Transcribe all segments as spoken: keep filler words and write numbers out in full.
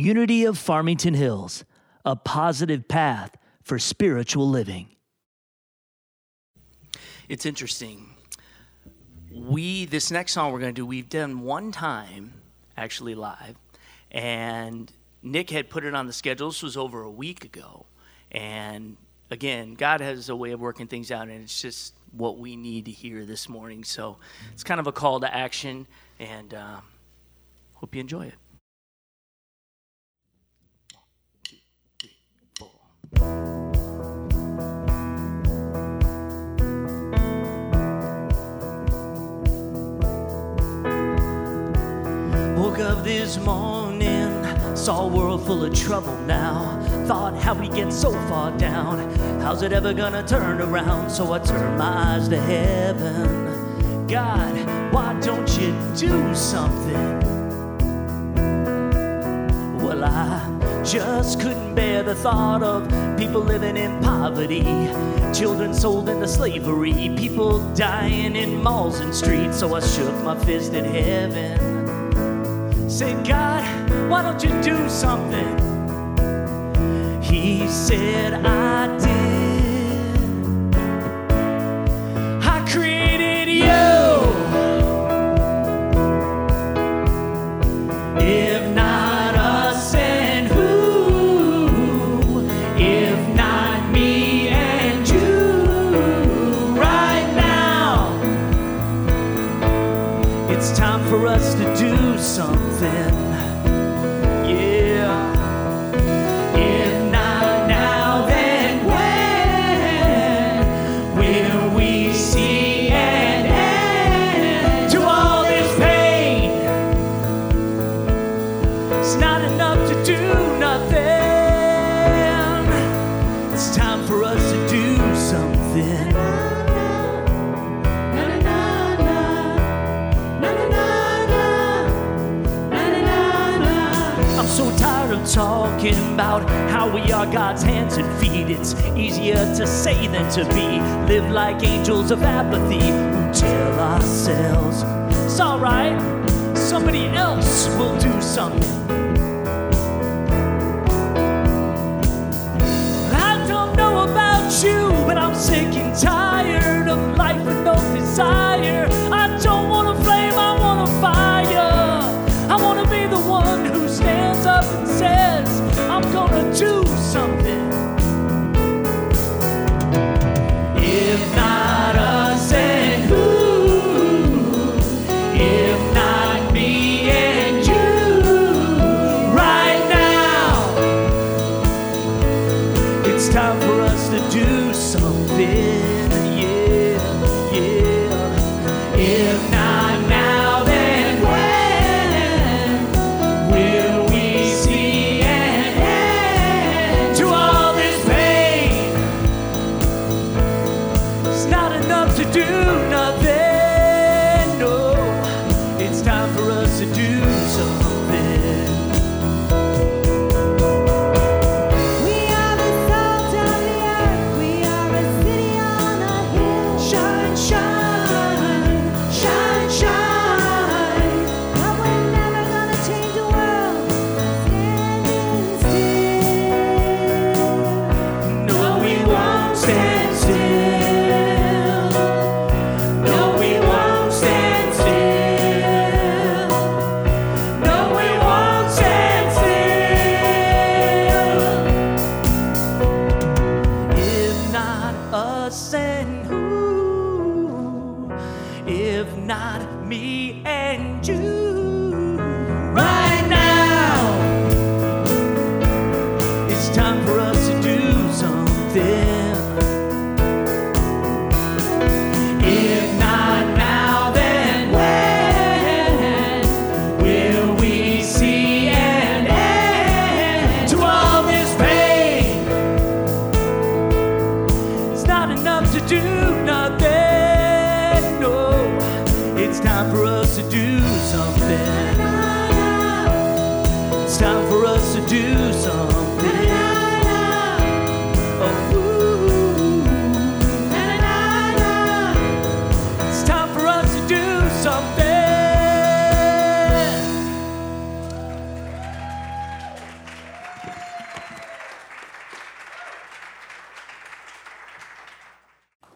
Unity of Farmington Hills, a positive path for spiritual living. It's interesting. We, this next song we're going to do, we've done one time, actually live, and Nick had put it on the schedule. This was over a week ago. And again, God has a way of working things out, and it's just what we need to hear this morning. So it's kind of a call to action, and um, hope you enjoy it. Woke up this morning, saw a world full of trouble now. Thought, how we get so far down? How's it ever gonna turn around? So I turned my eyes to heaven. God, why don't you do something? Well, I just couldn't bear the thought of people living in poverty, children sold into slavery, people dying in malls and streets. So I shook my fist at heaven. Said, God, why don't you do something? He said, I did. I created you. If not us and who? If not me and you right now? It's time for us to do something. Yeah. Talking about how we are God's hands and feet. It's easier to say than to be. Live like angels of apathy who tell ourselves it's all right, somebody else will do something. I don't know about you, but I'm sick and tired of life with no desire. I don't want to flame, I want to fire. I want to be the one who stands up and says, I'm gonna do something. If not us and who, if not me and you right now, it's time for us to do something.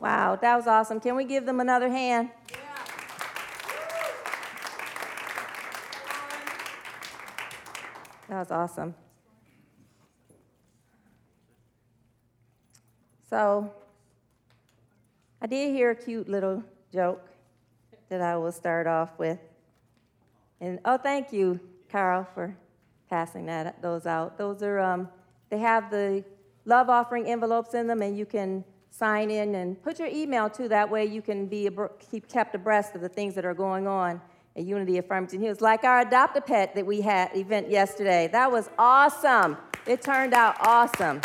Wow, that was awesome. Can we give them another hand? Yeah. That was awesome. So I did hear a cute little joke that I will start off with. And oh, thank you, Carl, for passing that those out. Those are, um, they have the love offering envelopes in them, and you can sign in and put your email too. That way you can be keep kept abreast of the things that are going on at Unity of Farmington Hills. Like our Adopt-A-Pet that we had event yesterday. That was awesome. It turned out awesome.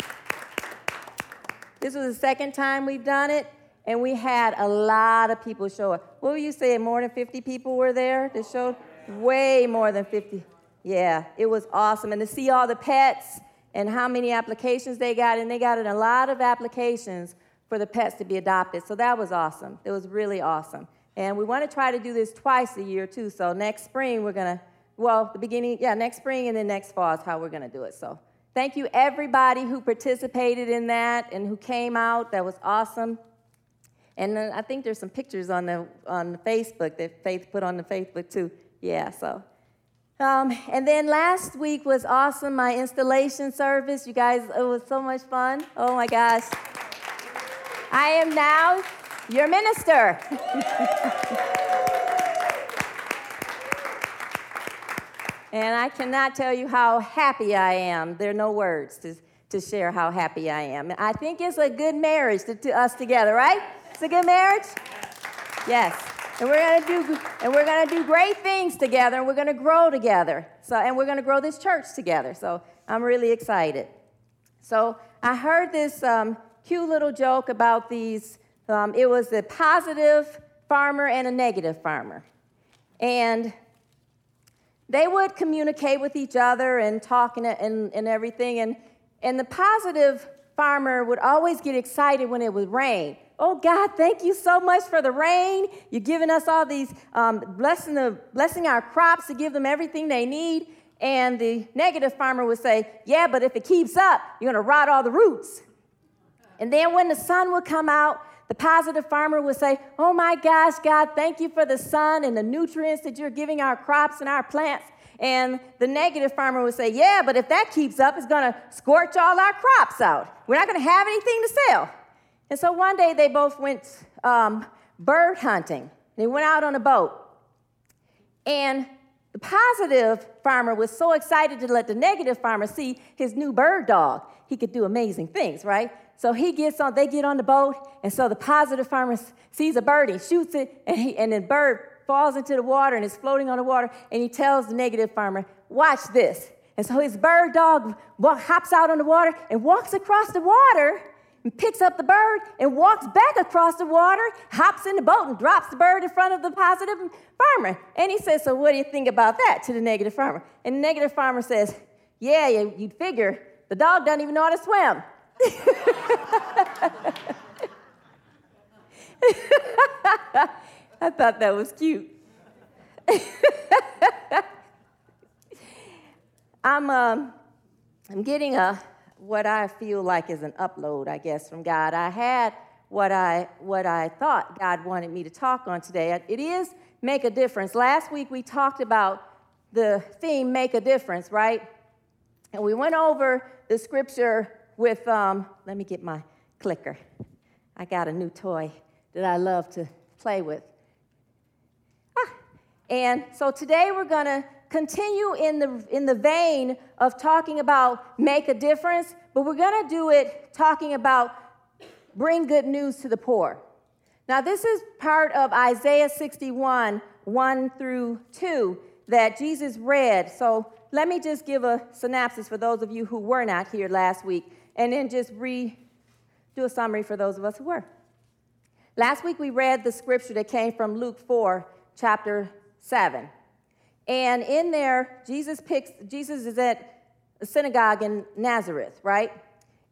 This was the second time we've done it, and we had a lot of people show up. What were you saying, more than fifty people were there that showed? Way more than fifty. Yeah, it was awesome. And to see all the pets and how many applications they got, and they got in a lot of applications for the pets to be adopted. So that was awesome. It was really awesome. And we want to try to do this twice a year, too. So next spring, we're going to, well, the beginning, yeah, next spring and then next fall is how we're going to do it. So thank you, everybody who participated in that and who came out. That was awesome. And then I think there's some pictures on the on the Facebook that Faith put on the Facebook, too. Yeah, so. Um, and then last week was awesome, my installation service. You guys, it was so much fun. Oh, my gosh. I am now your minister. And I cannot tell you how happy I am. There are no words to, to share how happy I am. I think it's a good marriage to, to us together, right? It's a good marriage? Yes. And we're gonna do and we're gonna do great things together, and we're gonna grow together. So and we're gonna grow this church together. So I'm really excited. So I heard this um, cute little joke about these. Um, it was a positive farmer and a negative farmer. And they would communicate with each other and talk and, and, and everything. And, and the positive farmer would always get excited when it would rain. Oh, God, thank you so much for the rain. You're giving us all these, um, blessing, the, blessing our crops to give them everything they need. And the negative farmer would say, yeah, but if it keeps up, you're going to rot all the roots. And then when the sun would come out, the positive farmer would say, oh my gosh, God, thank you for the sun and the nutrients that you're giving our crops and our plants. And the negative farmer would say, yeah, but if that keeps up, it's going to scorch all our crops out. We're not going to have anything to sell. And so one day they both went um, bird hunting. They went out on a boat. And the positive farmer was so excited to let the negative farmer see his new bird dog. He could do amazing things, right? So he gets on, they get on the boat, and so the positive farmer sees a bird, he shoots it, and, he, and the bird falls into the water and is floating on the water, and he tells the negative farmer, watch this. And so his bird dog hops out on the water and walks across the water and picks up the bird and walks back across the water, hops in the boat and drops the bird in front of the positive farmer. And he says, so what do you think about that, to the negative farmer? And the negative farmer says, yeah, you'd figure the dog doesn't even know how to swim. I thought that was cute. I'm um, I'm getting a what I feel like is an upload, I guess, from God. I had what I what I thought God wanted me to talk on today. It is make a difference. Last week we talked about the theme make a difference, right? And we went over the scripture. With, um, let me get my clicker. I got a new toy that I love to play with. Ah. And so today we're going to continue in the in the vein of talking about make a difference, but we're going to do it talking about bring good news to the poor. Now this is part of Isaiah sixty-one, one through two that Jesus read. So let me just give a synopsis for those of you who were not here last week. And then just re do a summary for those of us who were. Last week we read the scripture that came from Luke four, chapter seven. And in there, Jesus picks Jesus is at a synagogue in Nazareth, right?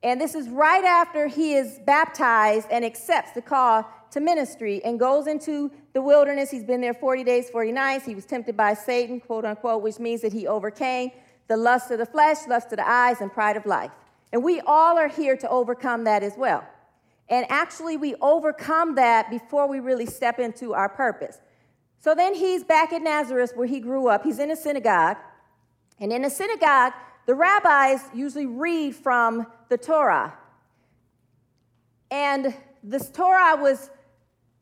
And this is right after he is baptized and accepts the call to ministry and goes into the wilderness. He's been there forty days, forty nights. He was tempted by Satan, quote unquote, which means that he overcame the lust of the flesh, lust of the eyes, and pride of life. And we all are here to overcome that as well. And actually, we overcome that before we really step into our purpose. So then he's back in Nazareth where he grew up. He's in a synagogue. And in a synagogue, the rabbis usually read from the Torah. And this Torah was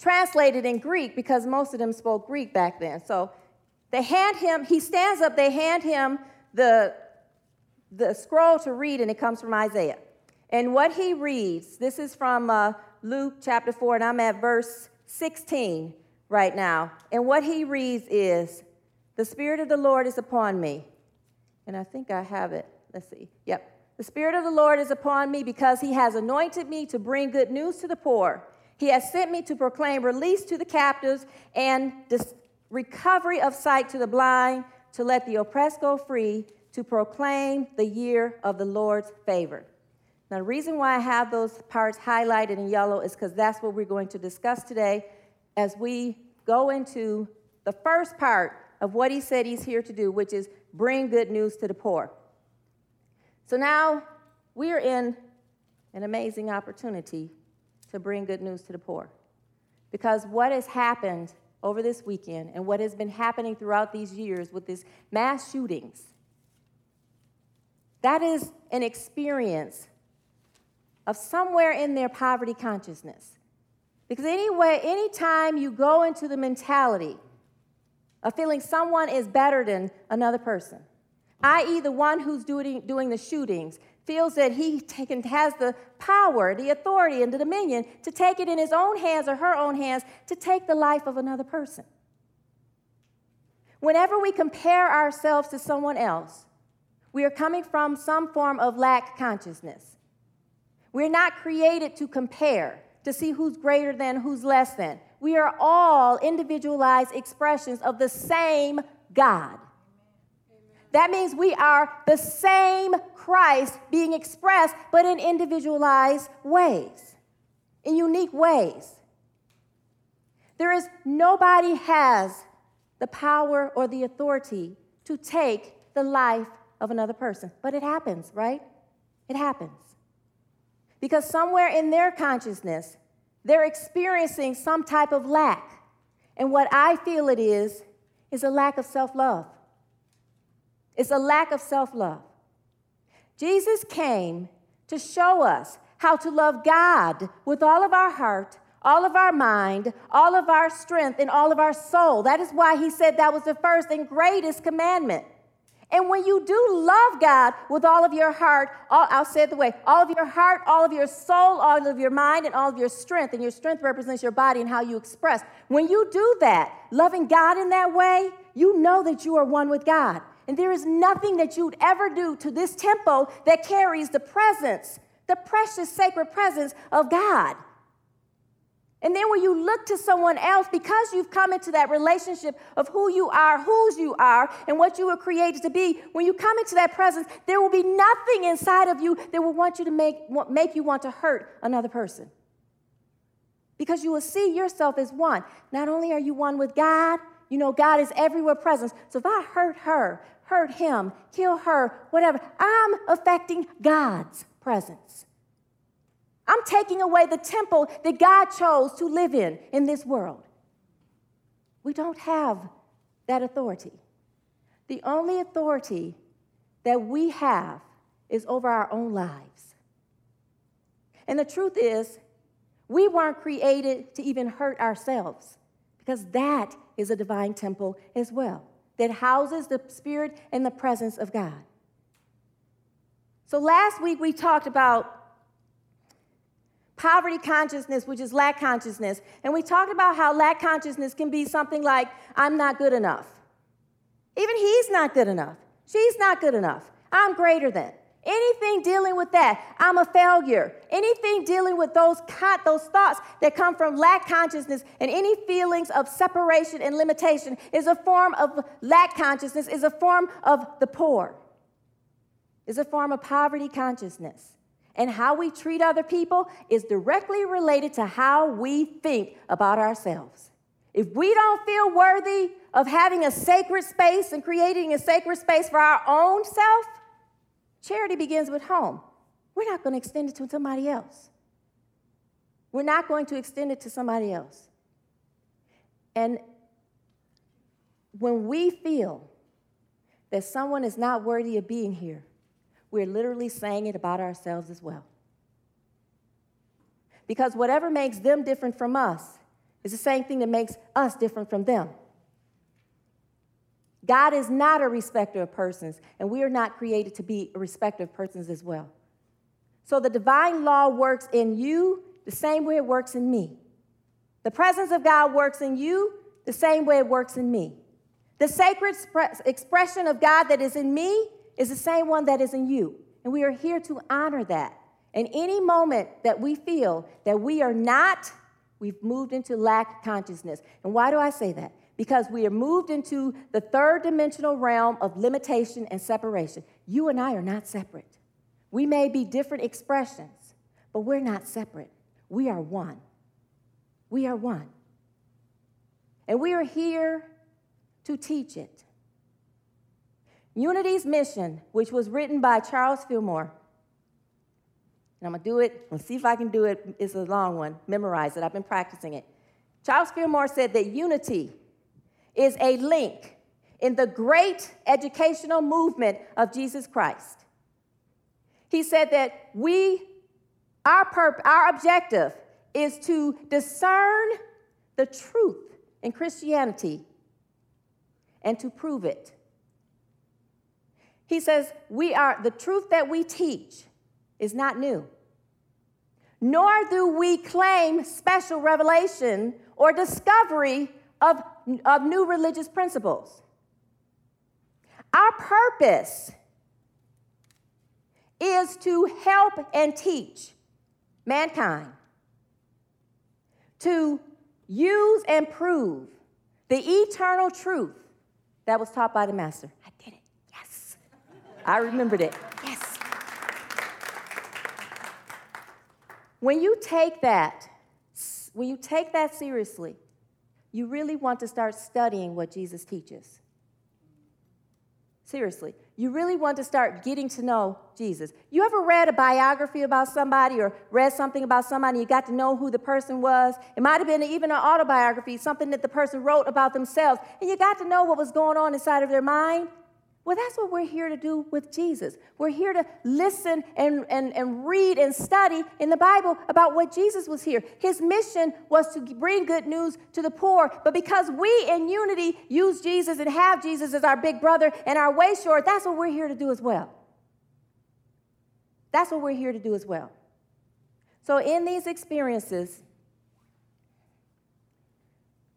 translated in Greek because most of them spoke Greek back then. So they hand him, he stands up, they hand him the, the scroll to read, and it comes from Isaiah. And what he reads, this is from uh, Luke chapter four, and I'm at verse sixteen right now. And what he reads is, "The Spirit of the Lord is upon me." And I think I have it. Let's see. Yep. "The Spirit of the Lord is upon me because he has anointed me to bring good news to the poor. He has sent me to proclaim release to the captives and dis- recovery of sight to the blind, to let the oppressed go free, to proclaim the year of the Lord's favor." Now, the reason why I have those parts highlighted in yellow is because that's what we're going to discuss today as we go into the first part of what he said he's here to do, which is bring good news to the poor. So now we are in an amazing opportunity to bring good news to the poor, because what has happened over this weekend and what has been happening throughout these years with these mass shootings, that is an experience of somewhere in their poverty consciousness. Because anyway, anytime you go into the mentality of feeling someone is better than another person, that is the one who's doing, doing the shootings, feels that he taken, has the power, the authority, and the dominion to take it in his own hands or her own hands to take the life of another person. Whenever we compare ourselves to someone else, we are coming from some form of lack consciousness. We're not created to compare, to see who's greater than, who's less than. We are all individualized expressions of the same God. Amen. That means we are the same Christ being expressed, but in individualized ways, in unique ways. There is nobody has the power or the authority to take the life of another person. But it happens, right? It happens. Because somewhere in their consciousness, they're experiencing some type of lack. And what I feel it is, is a lack of self-love. It's a lack of self-love. Jesus came to show us how to love God with all of our heart, all of our mind, all of our strength, and all of our soul. That is why he said that was the first and greatest commandment. And when you do love God with all of your heart, all, I'll say it the way, all of your heart, all of your soul, all of your mind, and all of your strength, and your strength represents your body and how you express. When you do that, loving God in that way, you know that you are one with God. And there is nothing that you'd ever do to this temple that carries the presence, the precious sacred presence of God. And then when you look to someone else, because you've come into that relationship of who you are, whose you are, and what you were created to be, when you come into that presence, there will be nothing inside of you that will want you to make, make you want to hurt another person. Because you will see yourself as one. Not only are you one with God, you know God is everywhere present. So if I hurt her, hurt him, kill her, whatever, I'm affecting God's presence. I'm taking away the temple that God chose to live in, in this world. We don't have that authority. The only authority that we have is over our own lives. And the truth is, we weren't created to even hurt ourselves, because that is a divine temple as well that houses the Spirit and the presence of God. So last week we talked about poverty consciousness, which is lack consciousness. And we talked about how lack consciousness can be something like, I'm not good enough. Even he's not good enough. She's not good enough. I'm greater than. Anything dealing with that, I'm a failure. Anything dealing with those con- those thoughts that come from lack consciousness, and any feelings of separation and limitation is a form of lack consciousness, is a form of the poor, is a form of poverty consciousness. And how we treat other people is directly related to how we think about ourselves. If we don't feel worthy of having a sacred space and creating a sacred space for our own self, charity begins with home. We're not going to extend it to somebody else. We're not going to extend it to somebody else. And when we feel that someone is not worthy of being here, we're literally saying it about ourselves as well. Because whatever makes them different from us is the same thing that makes us different from them. God is not a respecter of persons, and we are not created to be a respecter of persons as well. So the divine law works in you the same way it works in me. The presence of God works in you the same way it works in me. The sacred expression of God that is in me is the same one that is in you, and we are here to honor that. In any moment that we feel that we are not, we've moved into lack consciousness. And why do I say that? Because we are moved into the third dimensional realm of limitation and separation. You and I are not separate. We may be different expressions, but we're not separate. We are one. We are one. And we are here to teach it. Unity's Mission, which was written by Charles Fillmore, and I'm going to do it. Let's see if I can do it. It's a long one. Memorize it. I've been practicing it. Charles Fillmore said that unity is a link in the great educational movement of Jesus Christ. He said that we, our purpose, our objective is to discern the truth in Christianity and to prove it. He says we are, the truth that we teach is not new. Nor do we claim special revelation or discovery of, of new religious principles. Our purpose is to help and teach mankind to use and prove the eternal truth that was taught by the Master. I did it. Yes. I remembered it. Yes. When you take that, when you take that seriously, you really want to start studying what Jesus teaches. Seriously. You really want to start getting to know Jesus. You ever read a biography about somebody or read something about somebody and you got to know who the person was? It might have been even an autobiography, something that the person wrote about themselves, and you got to know what was going on inside of their mind. Well, that's what we're here to do with Jesus. We're here to listen and, and, and read and study in the Bible about what Jesus was here. His mission was to bring good news to the poor. But because we in unity use Jesus and have Jesus as our big brother and our way short, that's what we're here to do as well. That's what we're here to do as well. So in these experiences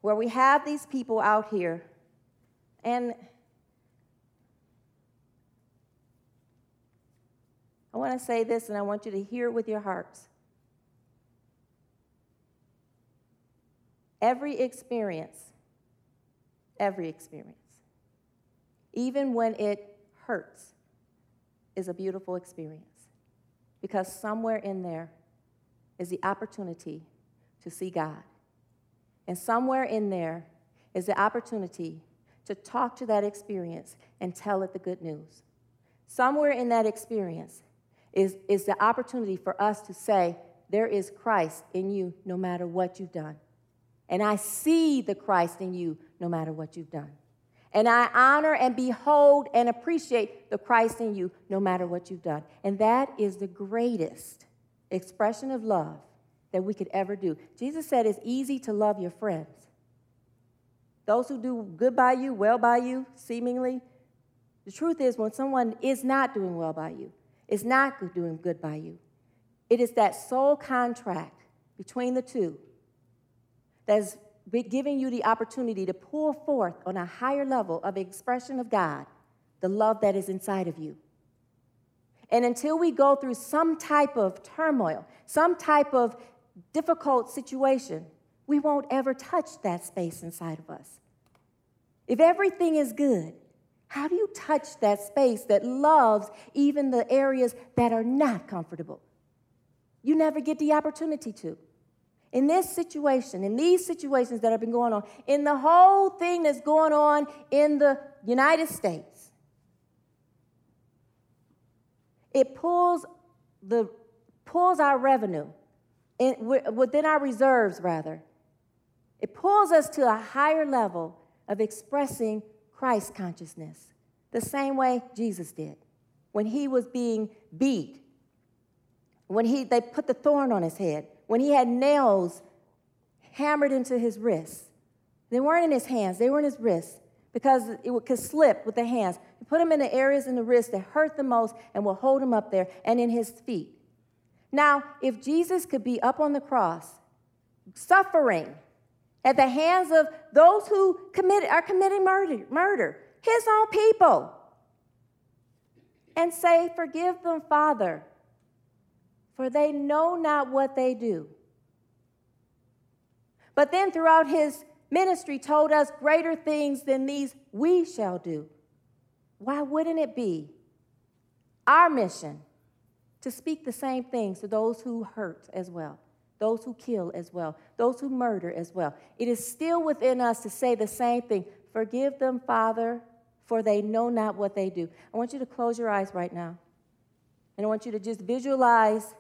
where we have these people out here and I want to say this, and I want you to hear it with your hearts. Every experience, every experience, even when it hurts, is a beautiful experience. Because somewhere in there is the opportunity to see God. And somewhere in there is the opportunity to talk to that experience and tell it the good news. Somewhere in that experience Is, is the opportunity for us to say, there is Christ in you no matter what you've done. And I see the Christ in you no matter what you've done. And I honor and behold and appreciate the Christ in you no matter what you've done. And that is the greatest expression of love that we could ever do. Jesus said it's easy to love your friends. Those who do good by you, well by you, seemingly. The truth is when someone is not doing well by you, is not doing good by you. It is that soul contract between the two that's giving you the opportunity to pull forth on a higher level of expression of God, the love that is inside of you. And until we go through some type of turmoil, some type of difficult situation, we won't ever touch that space inside of us. If everything is good, how do you touch that space that loves even the areas that are not comfortable? You never get the opportunity to. In this situation, in these situations that have been going on, in the whole thing that's going on in the United States, it pulls the pulls our revenue in, within our reserves, rather. It pulls us to a higher level of expressing Christ consciousness, the same way Jesus did when he was being beat, when he they put the thorn on his head, when he had nails hammered into his wrists. They weren't in his hands, they were in his wrists, because it could slip with the hands. You put him in the areas in the wrists that hurt the most and will hold him up there, and in his feet. Now, if Jesus could be up on the cross, suffering at the hands of those who commit, are committing murder, murder, his own people, and say, "Forgive them, Father, for they know not what they do." But then throughout his ministry told us, "Greater things than these we shall do." Why wouldn't it be our mission to speak the same things to those who hurt as well, those who kill as well, those who murder as well? It is still within us to say the same thing. "Forgive them, Father, for they know not what they do." I want you to close your eyes right now. And I want you to just visualize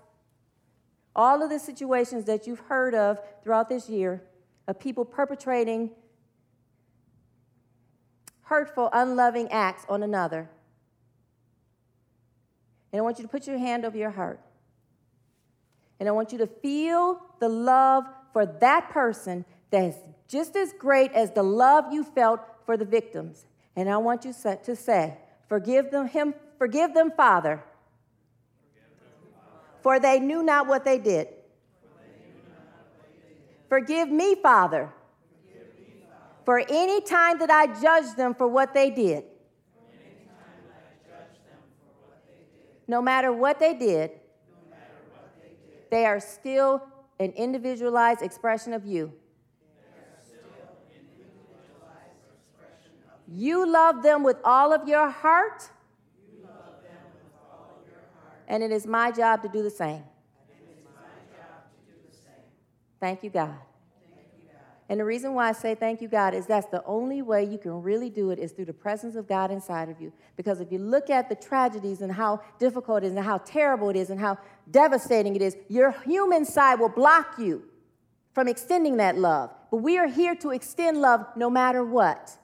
all of the situations that you've heard of throughout this year of people perpetrating hurtful, unloving acts on another. And I want you to put your hand over your heart. And I want you to feel the love for that person that is just as great as the love you felt for the victims. And I want you to say, "Forgive them, him, forgive them, Father, for they knew not what they did. Forgive me, Father, for any time that I judged them for what they did. No matter what they did, they are still an individualized expression of you. You love them with all of your heart, and it is my job to do the same." Thank you, God. Thank you, God. And the reason why I say thank you, God, is that's the only way you can really do it is through the presence of God inside of you. Because if you look at the tragedies and how difficult it is and how terrible it is and how devastating it is, your human side will block you from extending that love. But we are here to extend love no matter what,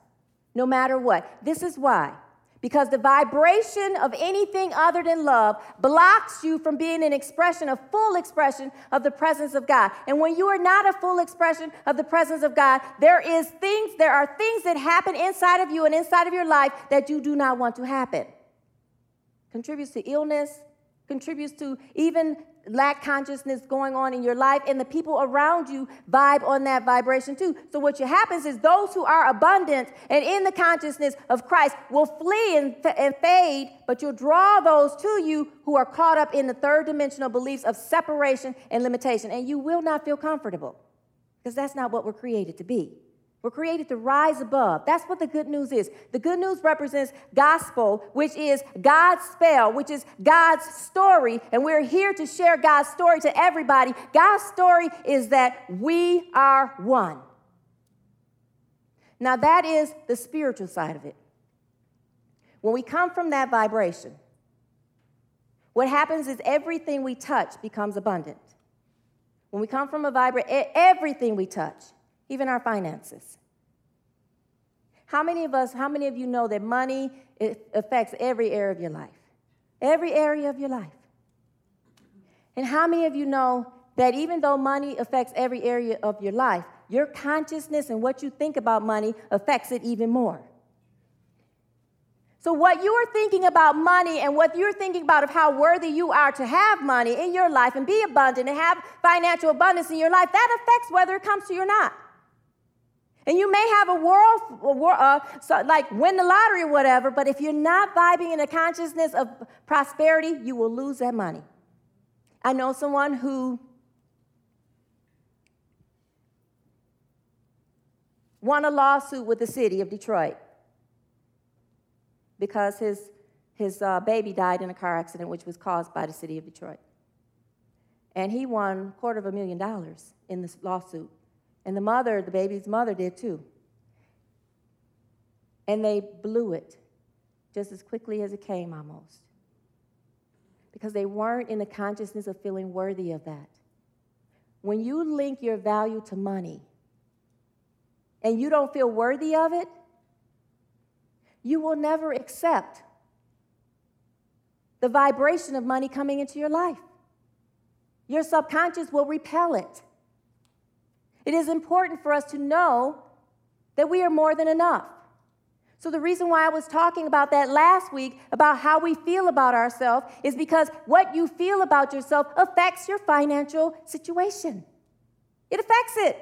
no matter what. This is why. Because the vibration of anything other than love blocks you from being an expression, a full expression of the presence of God. And when you are not a full expression of the presence of God, there is things, there are things that happen inside of you and inside of your life that you do not want to happen. Contributes to illness, contributes to even lack consciousness going on in your life, and the people around you vibe on that vibration too. So what happens is those who are abundant and in the consciousness of Christ will flee and, and fade, but you'll draw those to you who are caught up in the third dimensional beliefs of separation and limitation, and you will not feel comfortable because that's not what we're created to be. We're created to rise above. That's what the good news is. The good news represents gospel, which is God's spell, which is God's story, and we're here to share God's story to everybody. God's story is that we are one. Now, that is the spiritual side of it. When we come from that vibration, what happens is everything we touch becomes abundant. When we come from a vibration, everything we touch, even our finances. How many of us, how many of you know that money affects every area of your life? Every area of your life. And how many of you know that even though money affects every area of your life, your consciousness and what you think about money affects it even more? So what you are thinking about money and what you're thinking about of how worthy you are to have money in your life and be abundant and have financial abundance in your life, that affects whether it comes to you or not. And you may have a world, a world uh, so like win the lottery or whatever, but if you're not vibing in a consciousness of prosperity, you will lose that money. I know someone who won a lawsuit with the city of Detroit because his, his uh, baby died in a car accident, which was caused by the city of Detroit. And he won a quarter of a million dollars in this lawsuit. And the mother, the baby's mother, did too. And they blew it just as quickly as it came almost because they weren't in the consciousness of feeling worthy of that. when you link your value to money and you don't feel worthy of it, you will never accept the vibration of money coming into your life. Your subconscious will repel it. It is important for us to know that we are more than enough. So the reason why I was talking about that last week, about how we feel about ourselves, is because what you feel about yourself affects your financial situation. It affects it.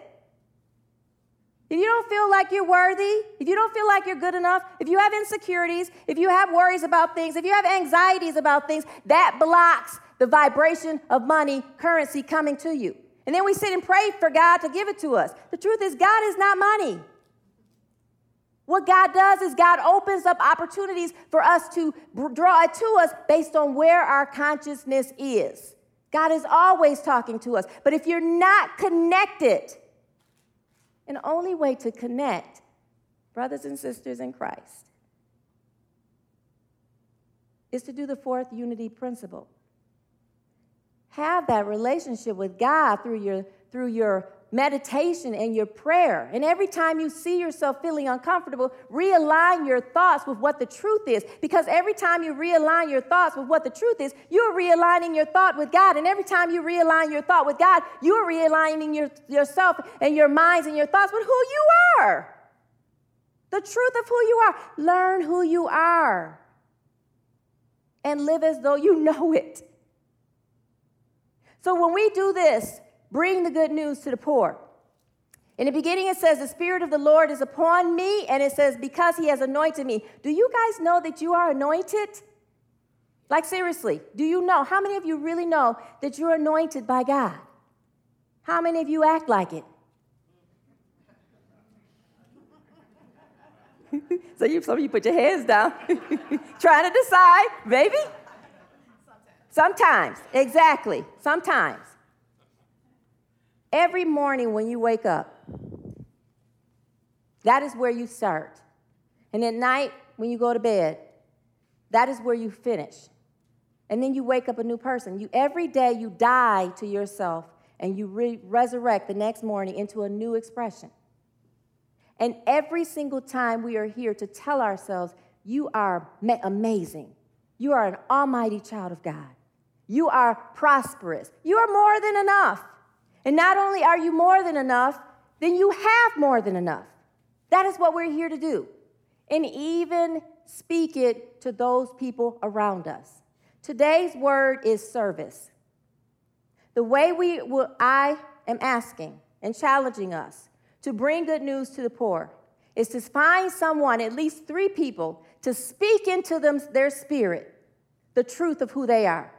If you don't feel like you're worthy, if you don't feel like you're good enough, if you have insecurities, if you have worries about things, if you have anxieties about things, that blocks the vibration of money, currency coming to you. And then we sit and pray for God to give it to us. The truth is, God is not money. What God does is God opens up opportunities for us to draw it to us based on where our consciousness is. God is always talking to us. But if you're not connected, and the only way to connect, brothers and sisters in Christ, is to do the fourth unity principle. Have that relationship with God through your, through your meditation and your prayer. And every time you see yourself feeling uncomfortable, realign your thoughts with what the truth is. Because every time you realign your thoughts with what the truth is, you're realigning your thought with God. And every time you realign your thought with God, you're realigning your, yourself and your minds and your thoughts with who you are. The truth of who you are. Learn who you are and live as though you know it. So when we do this, bring the good news to the poor. In the beginning, it says, the Spirit of the Lord is upon me, and it says, because he has anointed me. Do you guys know that you are anointed? Like, seriously, do you know? How many of you really know that you're anointed by God? How many of you act like it? so you, some of you put your hands down, trying to decide, maybe? Sometimes. Sometimes, exactly, sometimes. Every morning when you wake up, that is where you start. And at night when you go to bed, that is where you finish. And then you wake up a new person. You, every day you die to yourself and you re- resurrect the next morning into a new expression. And every single time we are here to tell ourselves, you are ma- amazing. You are an almighty child of God. You are prosperous. You are more than enough. And not only are you more than enough, then you have more than enough. That is what we're here to do. And even speak it to those people around us. Today's word is service. The way we will, I am asking and challenging us to bring good news to the poor is to find someone, at least three people, to speak into them, their spirit, the truth of who they are.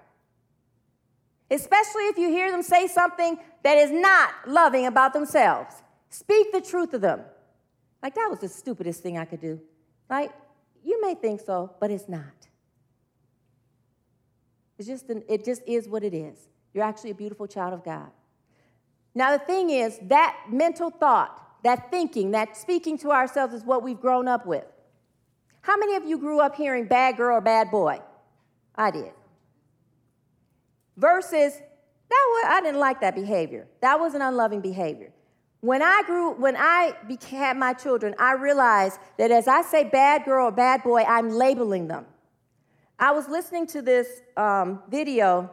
Especially if you hear them say something that is not loving about themselves. Speak the truth to them. Like, that was the stupidest thing I could do. Like, you may think so, but it's not. It's just an, it just is what it is. You're actually a beautiful child of God. Now, the thing is, that mental thought, that thinking, that speaking to ourselves is what we've grown up with. How many of you grew up hearing bad girl or bad boy? I did. Versus, that was, I didn't like that behavior. That was an unloving behavior. When I grew, when I became, had my children, I realized that as I say bad girl or bad boy, I'm labeling them. I was listening to this um, video,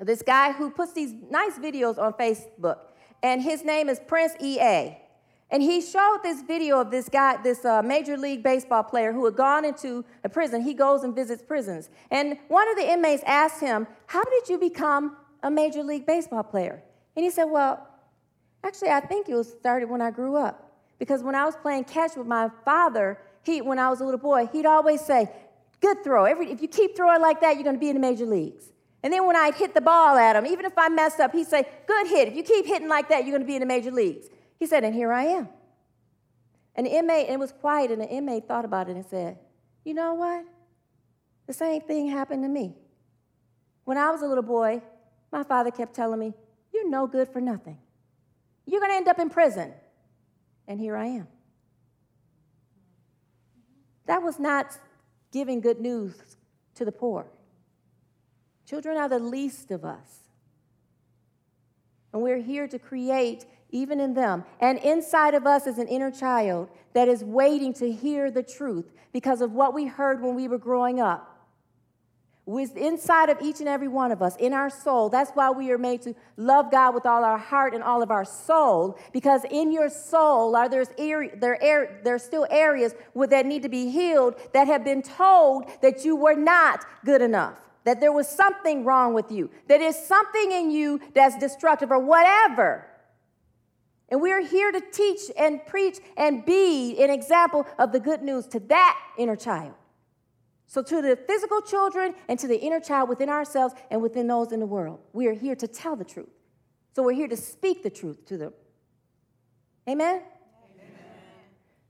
this guy who puts these nice videos on Facebook, and his name is Prince E A. And he showed this video of this guy, this uh, Major League Baseball player who had gone into a prison. He goes and visits prisons. And one of the inmates asked him, how did you become a Major League Baseball player? And he said, well, actually, I think it was started when I grew up. Because when I was playing catch with my father, he, when I was a little boy, he'd always say, good throw. Every, if you keep throwing like that, you're going to be in the major leagues. And then when I'd hit the ball at him, even if I messed up, he'd say, good hit. If you keep hitting like that, you're going to be in the major leagues. He said, and here I am. An inmate, and it was quiet, and the inmate thought about it and said, you know what? The same thing happened to me. When I was a little boy, my father kept telling me, you're no good for nothing. You're going to end up in prison. And here I am. That was not giving good news to the poor. Children are the least of us. and we're here to create even in them. And inside of us is an inner child that is waiting to hear the truth because of what we heard when we were growing up. Inside of each and every one of us, in our soul. That's why we are made to love God with all our heart and all of our soul, because in your soul are there's area, there are, there's still areas where that need to be healed that have been told that you were not good enough, that there was something wrong with you, that is something in you that's destructive or whatever. And we're here to teach and preach and be an example of the good news to that inner child. So to the physical children and to the inner child within ourselves and within those in the world, we are here to tell the truth. So we're here to speak the truth to them. Amen? Amen.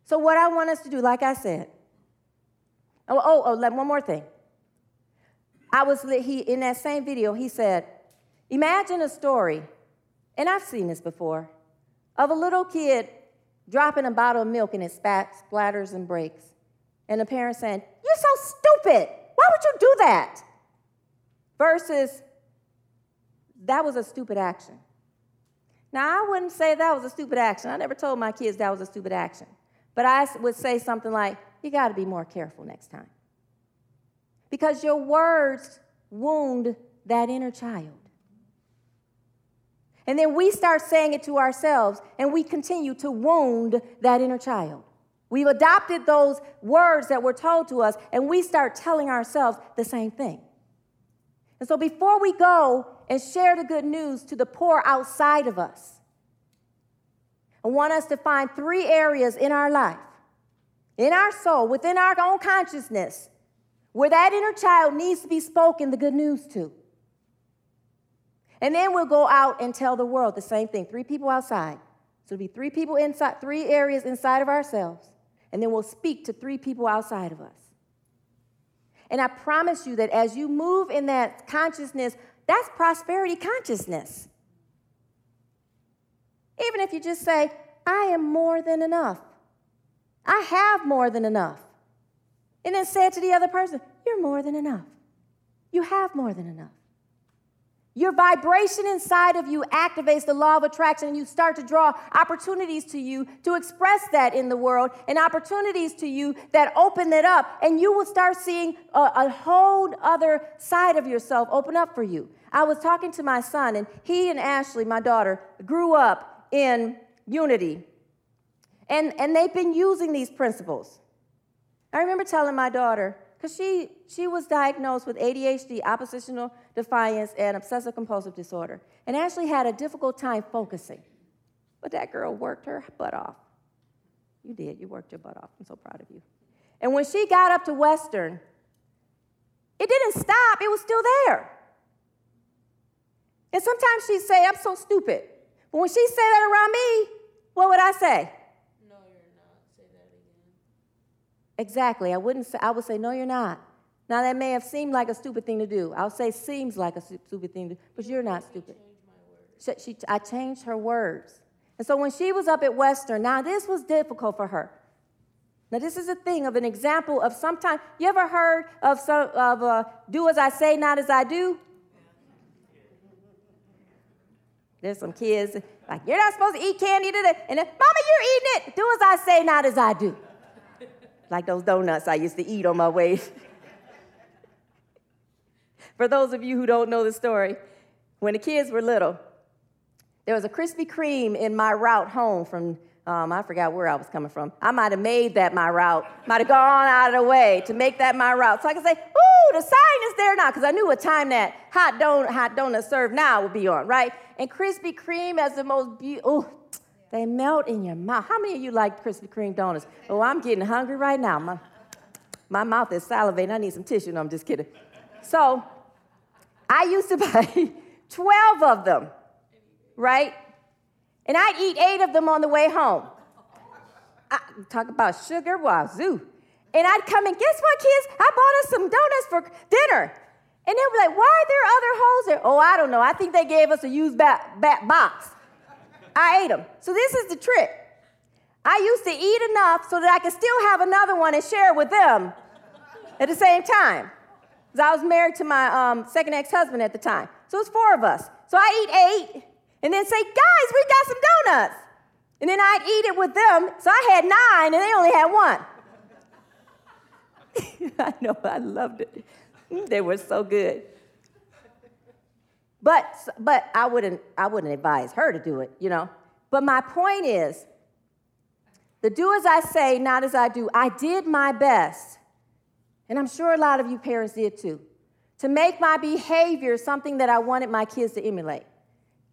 So what I want us to do, like I said, oh, oh, oh, one more thing. I was, he in that same video, he said, imagine a story, and I've seen this before, of a little kid dropping a bottle of milk and it splatters and breaks. And the parent saying, you're so stupid. Why would you do that? Versus, that was a stupid action. Now, I wouldn't say that was a stupid action. I never told my kids that was a stupid action. But I would say something like, you got to be more careful next time. Because your words wound that inner child. And then we start saying it to ourselves, and we continue to wound that inner child. We've adopted those words that were told to us, and we start telling ourselves the same thing. And so before we go and share the good news to the poor outside of us, I want us to find three areas in our life, in our soul, within our own consciousness, where that inner child needs to be spoken the good news to. And then we'll go out and tell the world the same thing, three people outside. So it'll be three people inside, three areas inside of ourselves, and then we'll speak to three people outside of us. And I promise you that as you move in that consciousness, that's prosperity consciousness. Even if you just say, I am more than enough. I have more than enough. And then say it to the other person, you're more than enough. You have more than enough. Your vibration inside of you activates the law of attraction, and you start to draw opportunities to you to express that in the world, and opportunities to you that open it up, and you will start seeing a, a whole other side of yourself open up for you. I was talking to my son, and he and Ashley, my daughter, grew up in Unity, and, and they've been using these principles. I remember telling my daughter, because she, she was diagnosed with A D H D, oppositional defiance, and obsessive-compulsive disorder, and Ashley had a difficult time focusing. But that girl worked her butt off. You did. You worked your butt off. I'm so proud of you. And when she got up to Western, it didn't stop. It was still there. And sometimes she'd say, I'm so stupid. But when she said that around me, what would I say? Exactly. I wouldn't say, I would say, no, you're not. Now, that may have seemed like a stupid thing to do. I'll say seems like a stupid thing to do, but you're not stupid. She, she, I changed her words. And so when she was up at Western, now this was difficult for her. Now, this is a thing of an example of sometimes, you ever heard of, some, of uh, do as I say, not as I do? There's some kids like, you're not supposed to eat candy today. And then, Mama, you're eating it. Do as I say, not as I do. Like those donuts I used to eat on my way. For those of you who don't know the story, when the kids were little, there was a Krispy Kreme in my route home from, um, I forgot where I was coming from. I might have made that my route, might have gone out of the way to make that my route. So I could say, ooh, the sign is there now, because I knew what time that hot donut, hot donut served now would be on, right? And Krispy Kreme as the most beautiful, they melt in your mouth. How many of you like Krispy Kreme donuts? Oh, I'm getting hungry right now. My, my mouth is salivating. I need some tissue. No, I'm just kidding. So I used to buy twelve of them, right? And I'd eat eight of them on the way home. I, talk about sugar wazoo. And I'd come and guess what, kids? I bought us some donuts for dinner. And they were like, why are there other holes there? Oh, I don't know. I think they gave us a used bat, bat box. I ate them. So this is the trick. I used to eat enough so that I could still have another one and share with them at the same time. Because I was married to my um, second ex-husband at the time. So it's four of us. So I eat eight, and then say, guys, we got some donuts. And then I'd eat it with them, so I had nine, and they only had one. I know, I loved it. They were so good. But but I wouldn't I wouldn't advise her to do it, you know. But my point is, the do as I say, not as I do. I did my best, and I'm sure a lot of you parents did too, to make my behavior something that I wanted my kids to emulate.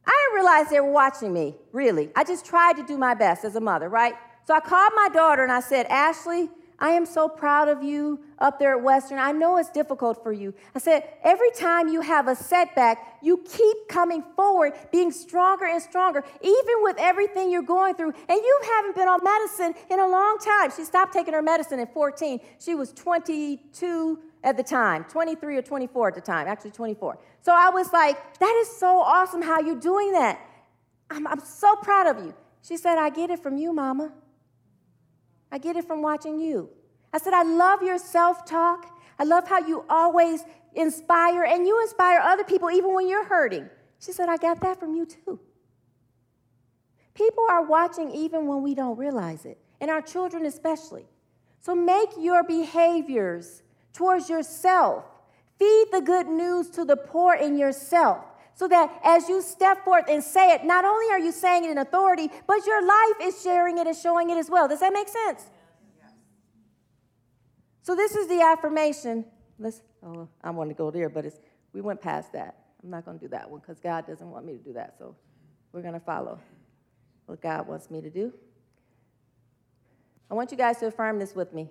I didn't realize they were watching me, really. I just tried to do my best as a mother, right? So I called my daughter and I said, Ashley, I am so proud of you up there at Western. I know it's difficult for you. I said, every time you have a setback, you keep coming forward, being stronger and stronger, even with everything you're going through. And you haven't been on medicine in a long time. She stopped taking her medicine at fourteen. She was twenty-two at the time, twenty-three or twenty-four at the time, actually twenty-four. So I was like, that is so awesome how you're doing that. I'm, I'm so proud of you. She said, I get it from you, Mama. I get it from watching you. I said, I love your self-talk. I love how you always inspire, and you inspire other people even when you're hurting. She said, I got that from you too. People are watching even when we don't realize it, and our children especially. So make your behaviors towards yourself. Feed the good news to the poor in yourself, so that as you step forth and say it, not only are you saying it in authority, but your life is sharing it and showing it as well. Does that make sense? Yeah. So this is the affirmation. Let's, oh, I want to go there, but it's, we went past that. I'm not going to do that one because God doesn't want me to do that. So we're going to follow what God wants me to do. I want you guys to affirm this with me.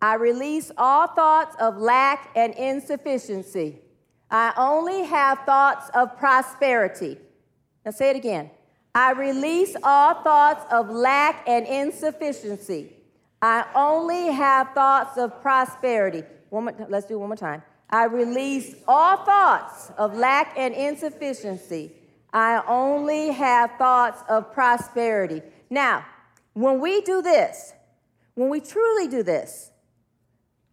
I release all thoughts of lack and insufficiency. I only have thoughts of prosperity. Now say it again. I release all thoughts of lack and insufficiency. I only have thoughts of prosperity. One more, let's do it one more time. I release all thoughts of lack and insufficiency. I only have thoughts of prosperity. Now, when we do this, when we truly do this,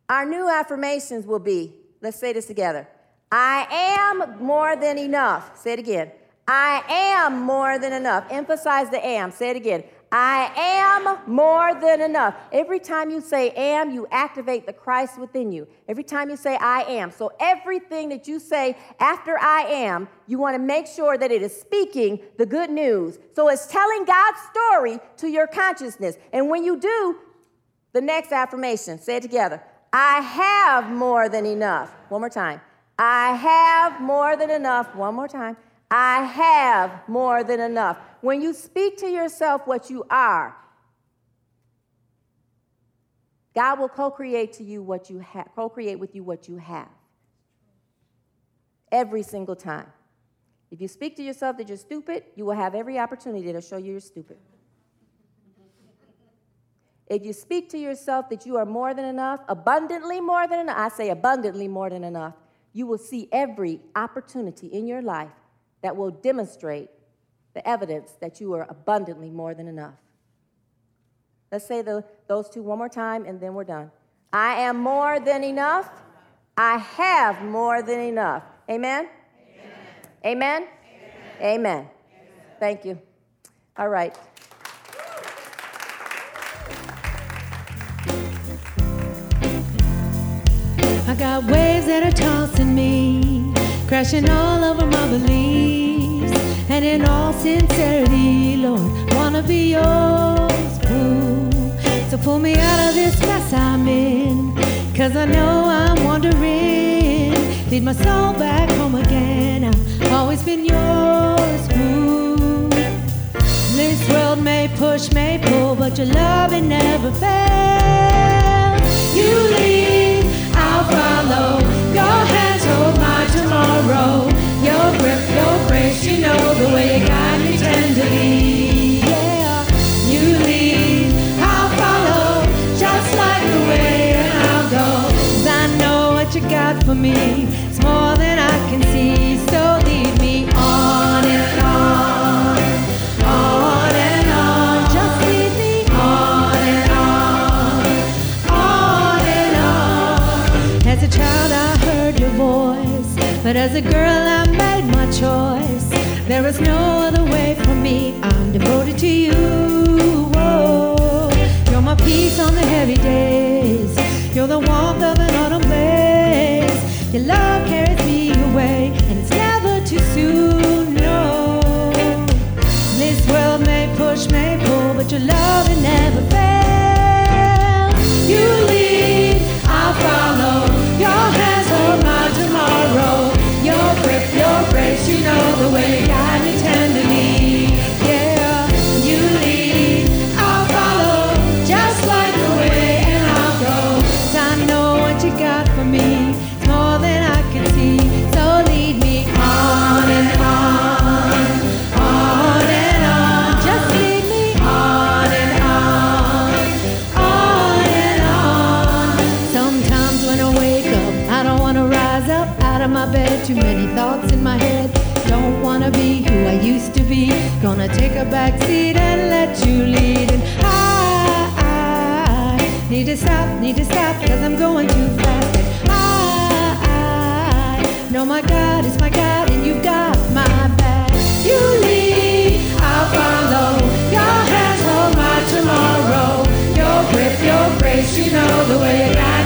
our new affirmations will be, let's say this together. I am more than enough. Say it again. I am more than enough. Emphasize the am. Say it again. I am more than enough. Every time you say am, you activate the Christ within you. Every time you say I am. So everything that you say after I am, you want to make sure that it is speaking the good news. So it's telling God's story to your consciousness. And when you do, the next affirmation, say it together. I have more than enough. One more time. I have more than enough. One more time. I have more than enough. When you speak to yourself what you are, God will co-create to you what you have, co-create with you what you have. Every single time. If you speak to yourself that you're stupid, you will have every opportunity to show you you're stupid. If you speak to yourself that you are more than enough, abundantly more than enough, I say abundantly more than enough, you will see every opportunity in your life that will demonstrate the evidence that you are abundantly more than enough. Let's say the, those two one more time, and then we're done. I am more than enough. I have more than enough. Amen? Amen? Amen? Amen. Amen. Amen. Thank you. All right. I got waves that are tossing me, crashing all over my beliefs. And in all sincerity, Lord, wanna be yours, boo. So pull me out of this mess I'm in, cause I know I'm wandering. Lead my soul back home again, I've always been yours, boo. This world may push, may pull, but your love, it never fails. You lead, I'll follow. Your hands hold my tomorrow. Your grip, your grace, you know the way you guide me tenderly. Yeah. You lead, I'll follow, just like the way, and I'll go. 'Cause I know what you got for me, it's more than I can see. So lead me on and on, on and on. Just lead me on and on, on and on. As a child I heard your voice, but as a girl I made my choice. There is no other way for me. I'm devoted to you. Whoa. You're my peace on the heavy days. You're the warmth of an autumn blaze. Your love carries me away, and it's never too soon, no. This world may push, may pull, but your love will never fail. You lead, I'll follow. Your hands hold my tomorrow. Your grip, your grace, you know the way. Guide me tenderly, yeah. You lead, I'll follow. Just light the way and I'll go. 'Cause I know what you got for me, it's more than I can see. So lead me on and on, on and on. Just lead me on and on, on and on. Sometimes when I wake up, I don't want to rise up out of my bed. Too many thoughts in my head. Don't wanna be who I used to be. Gonna take a back seat and let you lead. And I, I need to stop, need to stop, 'cause I'm going too fast. And I, I know my God is my God, and you've got my back. You lead, I'll follow. Your hands hold my tomorrow. Your grip, your grace, you know the way I